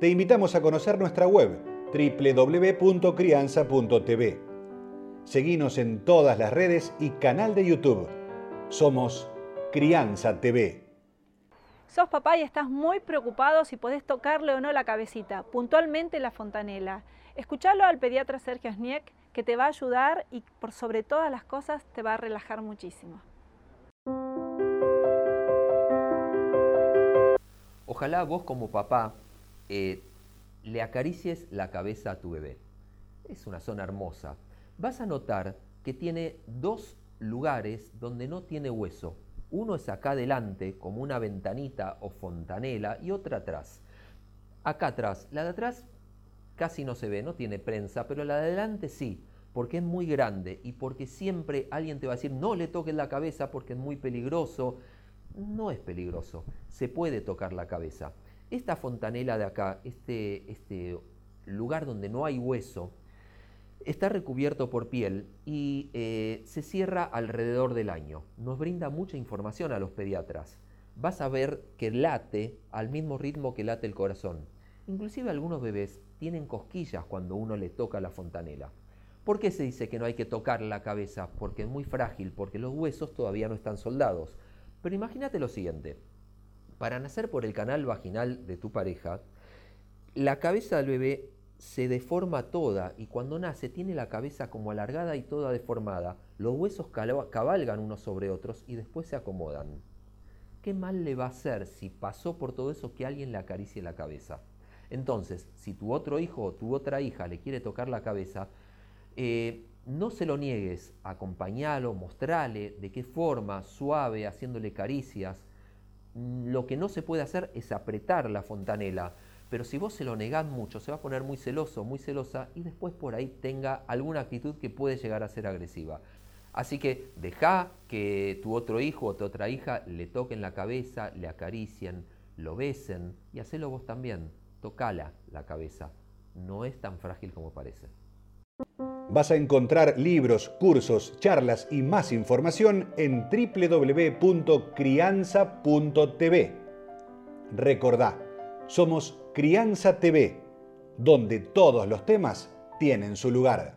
Te invitamos a conocer nuestra web www.crianza.tv. Seguinos en todas las redes y canal de YouTube. Somos Crianza TV. Sos papá y estás muy preocupado si podés tocarle o no la cabecita, puntualmente la fontanela. Escuchalo al pediatra Sergio Osniec, que te va a ayudar y por sobre todas las cosas te va a relajar muchísimo. Ojalá vos como papá le acaricies la cabeza a tu bebé. Es una zona hermosa. Vas a notar que tiene dos lugares donde no tiene hueso. Uno es acá adelante, como una ventanita o fontanela, y otra atrás. Acá atrás. La de atrás casi no se ve, no tiene prensa, pero la de adelante sí, porque es muy grande y porque siempre alguien te va a decir no le toques la cabeza porque es muy peligroso. No es peligroso, se puede tocar la cabeza. Esta fontanela de acá, este lugar donde no hay hueso, está recubierto por piel y se cierra alrededor del año. Nos brinda mucha información a los pediatras. Vas a ver que late al mismo ritmo que late el corazón. Inclusive algunos bebés tienen cosquillas cuando uno le toca la fontanela. ¿Por qué se dice que no hay que tocar la cabeza? Porque es muy frágil, porque los huesos todavía no están soldados. Pero imagínate lo siguiente. Para nacer por el canal vaginal de tu pareja, la cabeza del bebé se deforma toda y cuando nace tiene la cabeza como alargada y toda deformada. Los huesos cabalgan unos sobre otros y después se acomodan. ¿Qué mal le va a hacer si pasó por todo eso que alguien le acaricie la cabeza? Entonces, si tu otro hijo o tu otra hija le quiere tocar la cabeza, no se lo niegues, acompañalo, mostrale de qué forma, suave, haciéndole caricias. Lo que no se puede hacer es apretar la fontanela, pero si vos se lo negás mucho, se va a poner muy celoso, muy celosa, y después por ahí tenga alguna actitud que puede llegar a ser agresiva. Así que dejá que tu otro hijo o tu otra hija le toquen la cabeza, le acaricien, lo besen, y hacelo vos también. Tocala la cabeza, no es tan frágil como parece. Vas a encontrar libros, cursos, charlas y más información en www.crianza.tv. Recordá, somos Crianza TV, donde todos los temas tienen su lugar.